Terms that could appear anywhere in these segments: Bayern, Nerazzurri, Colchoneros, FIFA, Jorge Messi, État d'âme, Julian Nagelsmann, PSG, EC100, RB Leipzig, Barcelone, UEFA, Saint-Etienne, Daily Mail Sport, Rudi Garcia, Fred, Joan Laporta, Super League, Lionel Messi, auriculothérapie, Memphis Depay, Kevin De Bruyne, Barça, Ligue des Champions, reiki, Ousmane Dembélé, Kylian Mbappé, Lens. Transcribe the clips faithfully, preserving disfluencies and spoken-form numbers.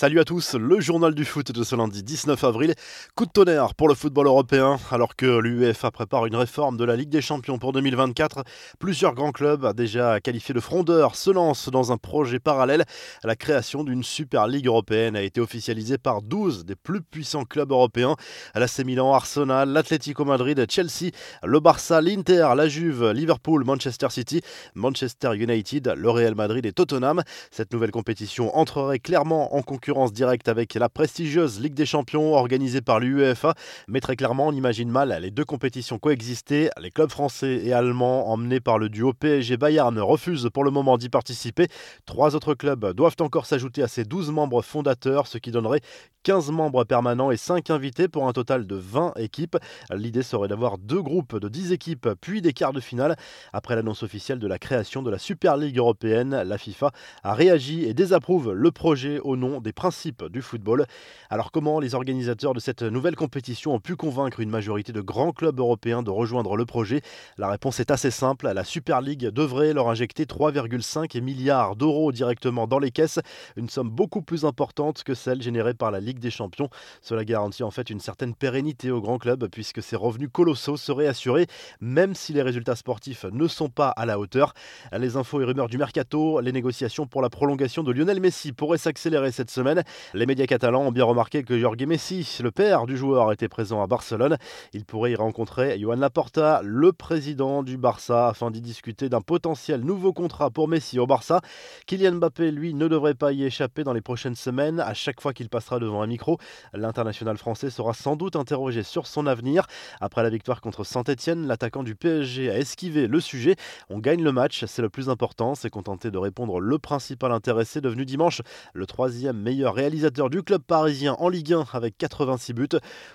Salut à tous, le journal du foot de ce lundi dix-neuf avril. Coup de tonnerre pour le football européen. Alors que l'UEFA prépare une réforme de la Ligue des Champions pour deux mille vingt-quatre, plusieurs grands clubs déjà qualifiés de frondeurs se lancent dans un projet parallèle. La création d'une Super League européenne a été officialisée par douze des plus puissants clubs européens. L'A C Milan, Arsenal, l'Atlético Madrid, Chelsea, le Barça, l'Inter, la Juve, Liverpool, Manchester City, Manchester United, le Real Madrid et Tottenham. Cette nouvelle compétition entrerait clairement en concurrence directe avec la prestigieuse Ligue des Champions organisée par l'UEFA, mais très clairement on imagine mal les deux compétitions coexister. Les clubs français et allemands emmenés par le duo P S G Bayern refusent pour le moment d'y participer. Trois autres clubs doivent encore s'ajouter à ces douze membres fondateurs, ce qui donnerait quinze membres permanents et cinq invités pour un total de vingt équipes. L'idée serait d'avoir deux groupes de dix équipes puis des quarts de finale. Après l'annonce officielle de la création de la Super League européenne, la FIFA a réagi et désapprouve le projet au nom des principes du football. Alors comment les organisateurs de cette nouvelle compétition ont pu convaincre une majorité de grands clubs européens de rejoindre le projet? La réponse est assez simple, la Super League devrait leur injecter trois virgule cinq milliards d'euros directement dans les caisses, une somme beaucoup plus importante que celle générée par la Ligue des Champions. Cela garantit en fait une certaine pérennité aux grands clubs puisque ces revenus colossaux seraient assurés même si les résultats sportifs ne sont pas à la hauteur. Les infos et rumeurs du mercato, les négociations pour la prolongation de Lionel Messi pourraient s'accélérer cette semaine. Les médias catalans ont bien remarqué que Jorge Messi, le père du joueur, était présent à Barcelone. Il pourrait y rencontrer Joan Laporta, le président du Barça, afin d'y discuter d'un potentiel nouveau contrat pour Messi au Barça. Kylian Mbappé, lui, ne devrait pas y échapper dans les prochaines semaines. À chaque fois qu'il passera devant un micro, l'international français sera sans doute interrogé sur son avenir. Après la victoire contre Saint-Etienne, l'attaquant du P S G a esquivé le sujet. On gagne le match, c'est le plus important. C'est contenter de répondre le principal intéressé, devenu dimanche le troisième meilleur réalisateur du club parisien en Ligue un avec quatre-vingt-six buts.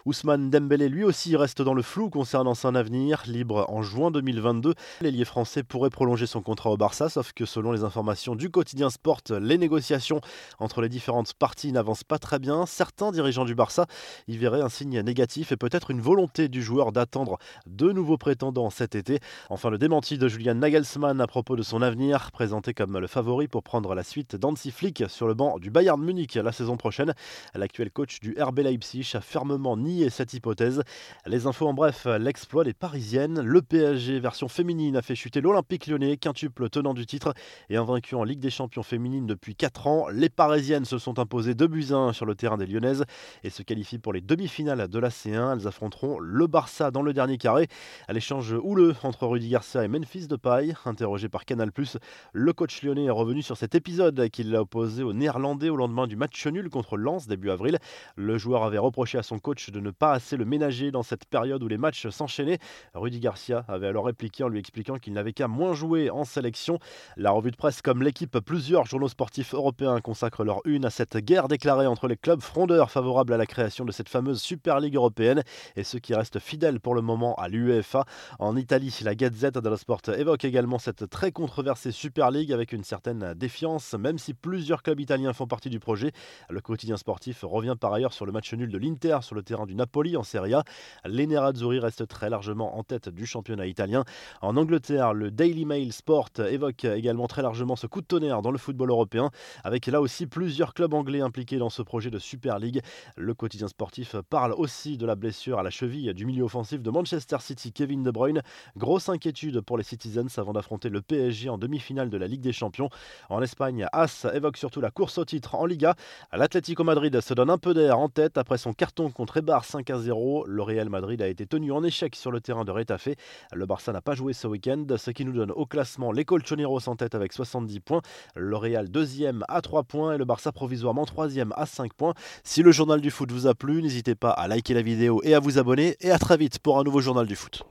Ousmane Dembélé lui aussi reste dans le flou concernant son avenir. Libre en juin deux mille vingt-deux, l'ailier français pourrait prolonger son contrat au Barça, sauf que selon les informations du quotidien Sport, les négociations entre les différentes parties n'avancent pas très bien. Certains dirigeants du Barça y verraient un signe négatif et peut-être une volonté du joueur d'attendre de nouveaux prétendants cet été. Enfin, le démenti de Julian Nagelsmann à propos de son avenir, présenté comme le favori pour prendre la suite d'Hansi Flick sur le banc du Bayern Munich la saison prochaine. L'actuel coach du R B Leipzig a fermement nié cette hypothèse. Les infos en bref, l'exploit des Parisiennes. Le P S G version féminine a fait chuter l'Olympique lyonnais, quintuple tenant du titre et invaincu en Ligue des Champions féminines depuis quatre ans. Les Parisiennes se sont imposées deux buts à un sur le terrain des Lyonnaises et se qualifient pour les demi-finales de la C un. Elles affronteront le Barça dans le dernier carré. À l'échange houleux entre Rudi Garcia et Memphis Depay, interrogé par Canal plus, le coach lyonnais est revenu sur cet épisode qu'il a opposé aux Néerlandais au lendemain du match match nul contre Lens début avril. Le joueur avait reproché à son coach de ne pas assez le ménager dans cette période où les matchs s'enchaînaient. Rudi Garcia avait alors répliqué en lui expliquant qu'il n'avait qu'à moins jouer en sélection. La revue de presse comme l'équipe, plusieurs journaux sportifs européens consacrent leur une à cette guerre déclarée entre les clubs frondeurs favorables à la création de cette fameuse Super League européenne et ceux qui restent fidèles pour le moment à l'UEFA. En Italie, la Gazette dello Sport évoque également cette très controversée Super League avec une certaine défiance, même si plusieurs clubs italiens font partie du projet. Le quotidien sportif revient par ailleurs sur le match nul de l'Inter sur le terrain du Napoli en Serie A. Les Nerazzurri restent très largement en tête du championnat italien. En Angleterre, le Daily Mail Sport évoque également très largement ce coup de tonnerre dans le football européen, avec là aussi plusieurs clubs anglais impliqués dans ce projet de Super League. Le quotidien sportif parle aussi de la blessure à la cheville du milieu offensif de Manchester City, Kevin De Bruyne. Grosse inquiétude pour les Citizens avant d'affronter le P S G en demi-finale de la Ligue des Champions. En Espagne, As évoque surtout la course au titre en Liga. L'Atlético Madrid se donne un peu d'air en tête après son carton contre Eibar cinq à zéro. Le Real Madrid a été tenu en échec sur le terrain de Retafe. Le Barça n'a pas joué ce week-end, ce qui nous donne au classement les Colchoneros en tête avec soixante-dix points. Le Real deuxième à trois points et le Barça provisoirement troisième à cinq points. Si le journal du foot vous a plu, n'hésitez pas à liker la vidéo et à vous abonner. Et à très vite pour un nouveau journal du foot.